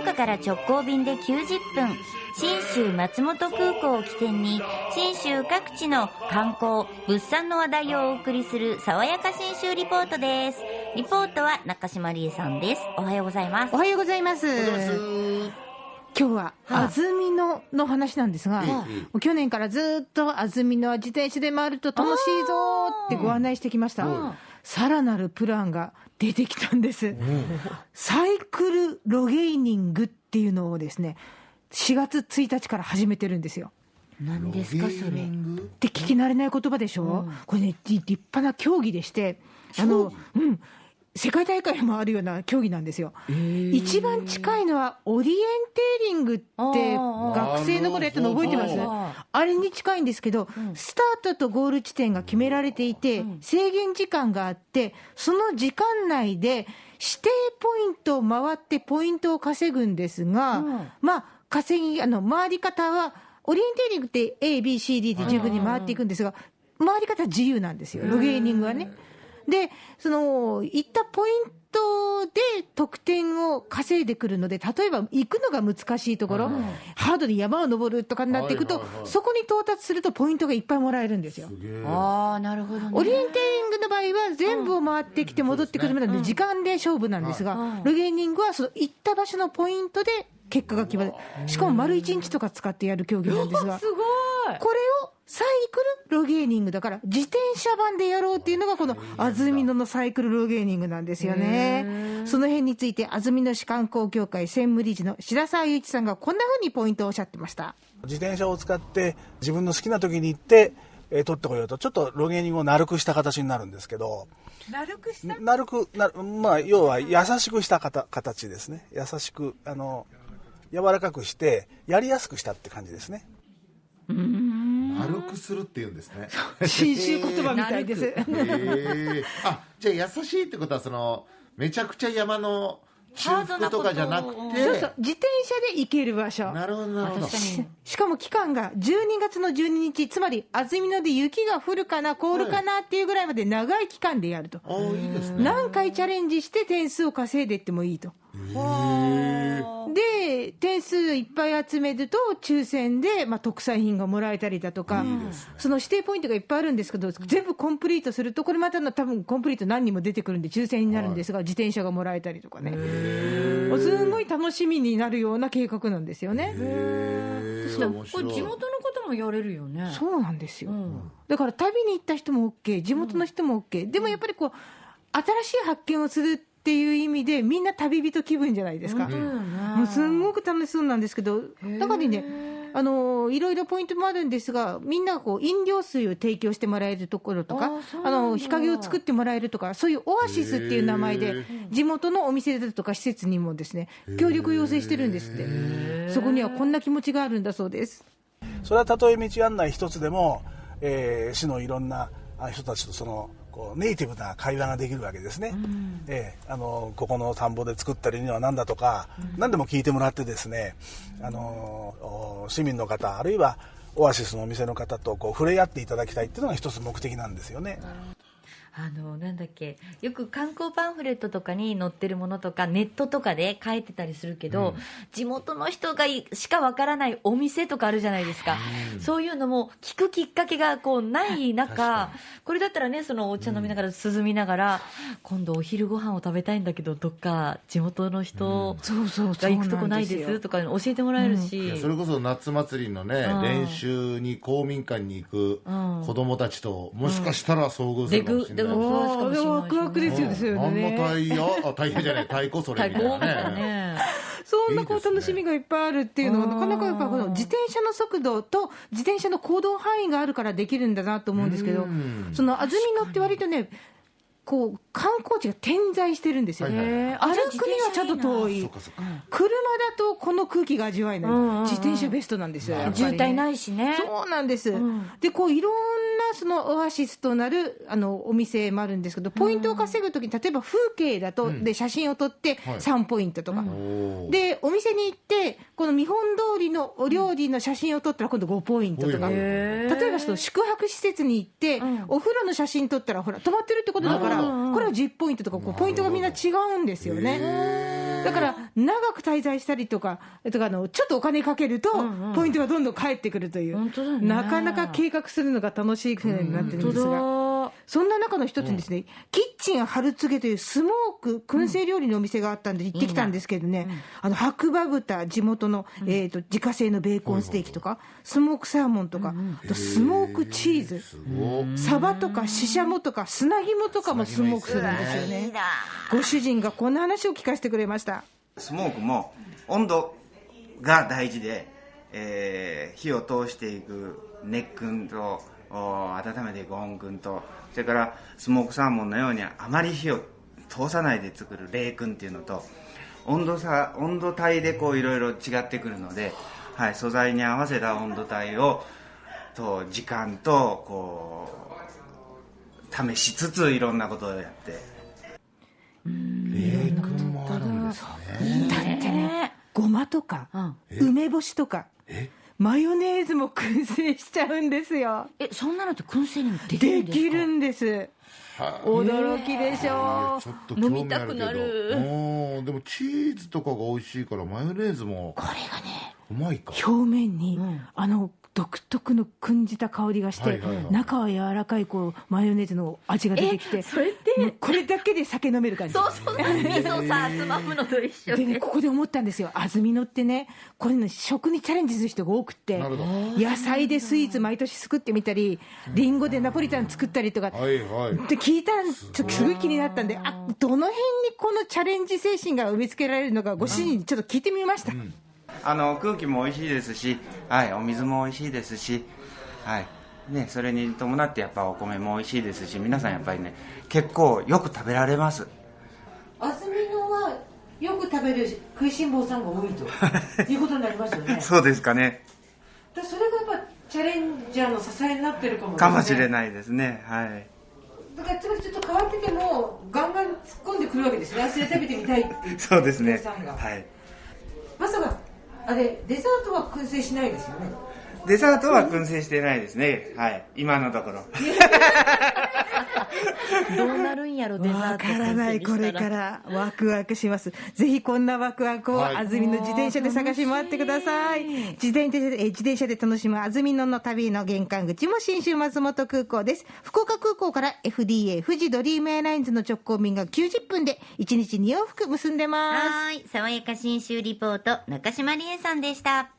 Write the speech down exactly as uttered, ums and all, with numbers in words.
岡から直行便できゅうじゅっぷん、信州松本空港を起点に信州各地の観光、物産の話題をお送りする爽やか信州リポートです。リポートは中島理恵さんです。おはようございます。おはようございます。今日は安曇野の話なんですが、はあ、去年からずっと安曇野は自転車で回ると楽しいぞってご案内してきました。さらなるプランが出てきたんです、うん、サイクルロゲーニングっていうのをですねしがつついたちから始めてるんですよ。何ですかそれって聞き慣れない言葉でしょ、うん、これね立派な競技でしてあの、うん、世界大会もあるような競技なんですよ。一番近いのはオリエンテーリングって学生の頃やったの覚えてます？あれに近いんですけど、うん、スタートとゴール地点が決められていて、うん、制限時間があってその時間内で指定ポイントを回ってポイントを稼ぐんですが、うん、まあ稼ぎあの回り方はオリエンテーリングって エービーシーディー で順に回っていくんですが、うん、回り方自由なんですよロゲーニングはね。でその行ったポイントで得点を稼いでくるので例えば行くのが難しいところ、うん、ハードに山を登るとかになっていくと、はいはいはい、そこに到達するとポイントがいっぱいもらえるんですよ。あーなるほど、ね、オリエンテーリングの場合は全部を回ってきて戻ってくるまでの時間で勝負なんですが、うんうんですねうん、ロゲーニングはその行った場所のポイントで結果が決まる。しかも丸いちにちとか使ってやる競技なんですがすごいこれをサイクルロゲーニングだから自転車版でやろうっていうのがこの安曇野のサイクルロゲーニングなんですよね。その辺について安曇野市観光協会専務理事の白澤雄一さんがこんな風にポイントをおっしゃってました。自転車を使って自分の好きな時に行ってえー、取ってこようとちょっとロゲーニングをなるくした形になるんですけどなるくしたなるくなまあ要は優しくした形形ですね。優しくあの柔らかくしてやりやすくしたって感じですね。うーん丸くするっていうんですね。信州言葉みたいです、えー、あじゃあ優しいってことはそのめちゃくちゃ山の中腹とかじゃなくてそうそう自転車で行ける場所なるほどなるほど し, しかも期間がじゅうにがつのじゅうににちつまり安曇野で雪が降るかな凍るかなっていうぐらいまで長い期間でやると、はい、いいですね。何回チャレンジして点数を稼いでいってもいいとで点数いっぱい集めると抽選で、まあ、特産品がもらえたりだとかいいですね。その指定ポイントがいっぱいあるんですけど全部コンプリートするとこれまたの多分コンプリート何人も出てくるんで抽選になるんですが、はい、自転車がもらえたりとかねすごい楽しみになるような計画なんですよね。へそしたらこれ地元のこともやれるよね。そうなんですよ、うん、だから旅に行った人も OK 地元の人も OK、うん、でもやっぱりこう新しい発見をするっていう意味でみんな旅人気分じゃないですか、うん、もうすんごく楽しそうなんですけど中にねあのいろいろポイントもあるんですがみんながこう飲料水を提供してもらえるところとかあの日陰を作ってもらえるとかそういうオアシスっていう名前で地元のお店だとか施設にもですね協力を要請してるんですって。そこにはこんな気持ちがあるんだそうです。それはたとえ道案内一つでも、えー、市のいろんな人たちとそのこうネイティブな会話ができるわけですね、うんええ、あのここの田んぼで作ったりには何だとか、うん、何でも聞いてもらってですねあの市民の方あるいはオアシスのお店の方とこう触れ合っていただきたいっていうのが一つ目的なんですよね。あのなんだっけよく観光パンフレットとかに載ってるものとかネットとかで書いてたりするけど、うん、地元の人がしかわからないお店とかあるじゃないですか、うん、そういうのも聞くきっかけがこうない中これだったらねそのお茶飲みながら涼みながら、うん、今度お昼ご飯を食べたいんだけどどっか地元の人が行くとこないですとか教えてもらえるし、うん、いやそれこそ夏祭りのね、うん、練習に公民館に行く子供たちと、うん、もしかしたら遭遇するかもしれない。あれワクワクですよね。何のタイヤあタイヤじゃない太鼓それみたいなねそんなこう楽しみがいっぱいあるっていうのはなかなかやっぱこの自転車の速度と自転車の行動範囲があるからできるんだなと思うんですけどその安曇野って割とねこう観光地が点在してるんですよ、はいはいはい、歩くにはちょっと遠い車だとこの空気が味わえない、うんうんうん、自転車ベストなんですよ、ね、渋滞ないしね。そうなんです、うん、でこういろんなそのオアシスとなるあのお店もあるんですけどポイントを稼ぐときに例えば風景だと、うん、で写真を撮ってさんポイントとか、はい、でお店に行ってこの見本通りのお料理の写真を撮ったら今度ごポイントとか、うん、例えばその宿泊施設に行って、うん、お風呂の写真撮ったらほら泊まってるってことだからこれはじゅっポイントとかこうポイントがみんな違うんですよね。だから長く滞在したりとか、とかのちょっとお金かけると、うんうん、ポイントがどんどん返ってくるという、本当だね、なかなか計画するのが楽しいくらいになってるんですが、うん、そんな中の一つにですね、うん、キッチン春告げというスモーク燻製料理のお店があったんで行ってきたんですけどね、うんうん、あの白馬豚、地元の、うんえー、と自家製のベーコンステーキとか、うん、スモークサーモンとか、うん、あとスモークチーズ、ーサバとかシシャモとか砂肝とかもスモークするんですよね。ご主人がこんな話を聞かせてくれました。スモークも温度が大事で、えー、火を通していく熱燻と温めていく温燻と、それからスモークサーモンのようにあまり火を通さないで作る冷燻っていうのと、温度差、温度帯でこういろいろ違ってくるので、はい、素材に合わせた温度帯をと時間とこう試しつついろんなことをやって、冷燻もあるんですね。だってね、ごまとか、うん、梅干しとか、えマヨネーズも燻製しちゃうんですよ。え、そんなのって燻製にもできるんですか？できるんです。驚きでしょう。ちょっと興味あるけど。飲みたくなる。うん。でもチーズとかが美味しいからマヨネーズも。これがね、うまいか。表面に、うん、あの独特の燻じた香りがして、はいはいはい、中は柔らかいこうマヨネーズの味が出てきて、それってこれだけで酒飲める感じ。そうそうそう、味噌さつまむのと一緒で、ね、ここで思ったんですよ。安曇野ってね、これの食にチャレンジする人が多くて、野菜でスイーツ毎年作ってみたり、リンゴでナポリタン作ったりとか、はいはい、って聞いたん、ちょっとすごい気になったんで、あ、どの辺にこのチャレンジ精神が植え付けられるのか、ご主人にちょっと聞いてみました。うん、あの空気も美味しいですし、はい、お水も美味しいですし、はいね、それに伴ってやっぱお米も美味しいですし、皆さんやっぱりね、結構よく食べられます。安曇野はよく食べる食いしん坊さんが多いということになりますよね。そうですかね。だそれがやっぱチャレンジャーの支えになってるかも、ね、かもしれないですね。はい。だからちょっと変わっててもガンガン突っ込んでくるわけですね。安で食べてみたいっていう。そうですね。皆さんが、はい。まさか。あれデザートは燻製しないですよね。デザートは燻製してないですね、はい、今のところどうなるんやろ、デザート燻製にしたら。わからない、これからワクワクします。ぜひこんなワクワクを安曇野自転車で探し回ってください。自転車で、自転車で楽しむ安曇野の旅の玄関口も信州松本空港です。福岡空港から エフディーエー 富士ドリームエアラインズの直行便がきゅうじゅっぷんでいちにちに往復結んでます。はい、爽やか信州リポート中島理恵さんでした。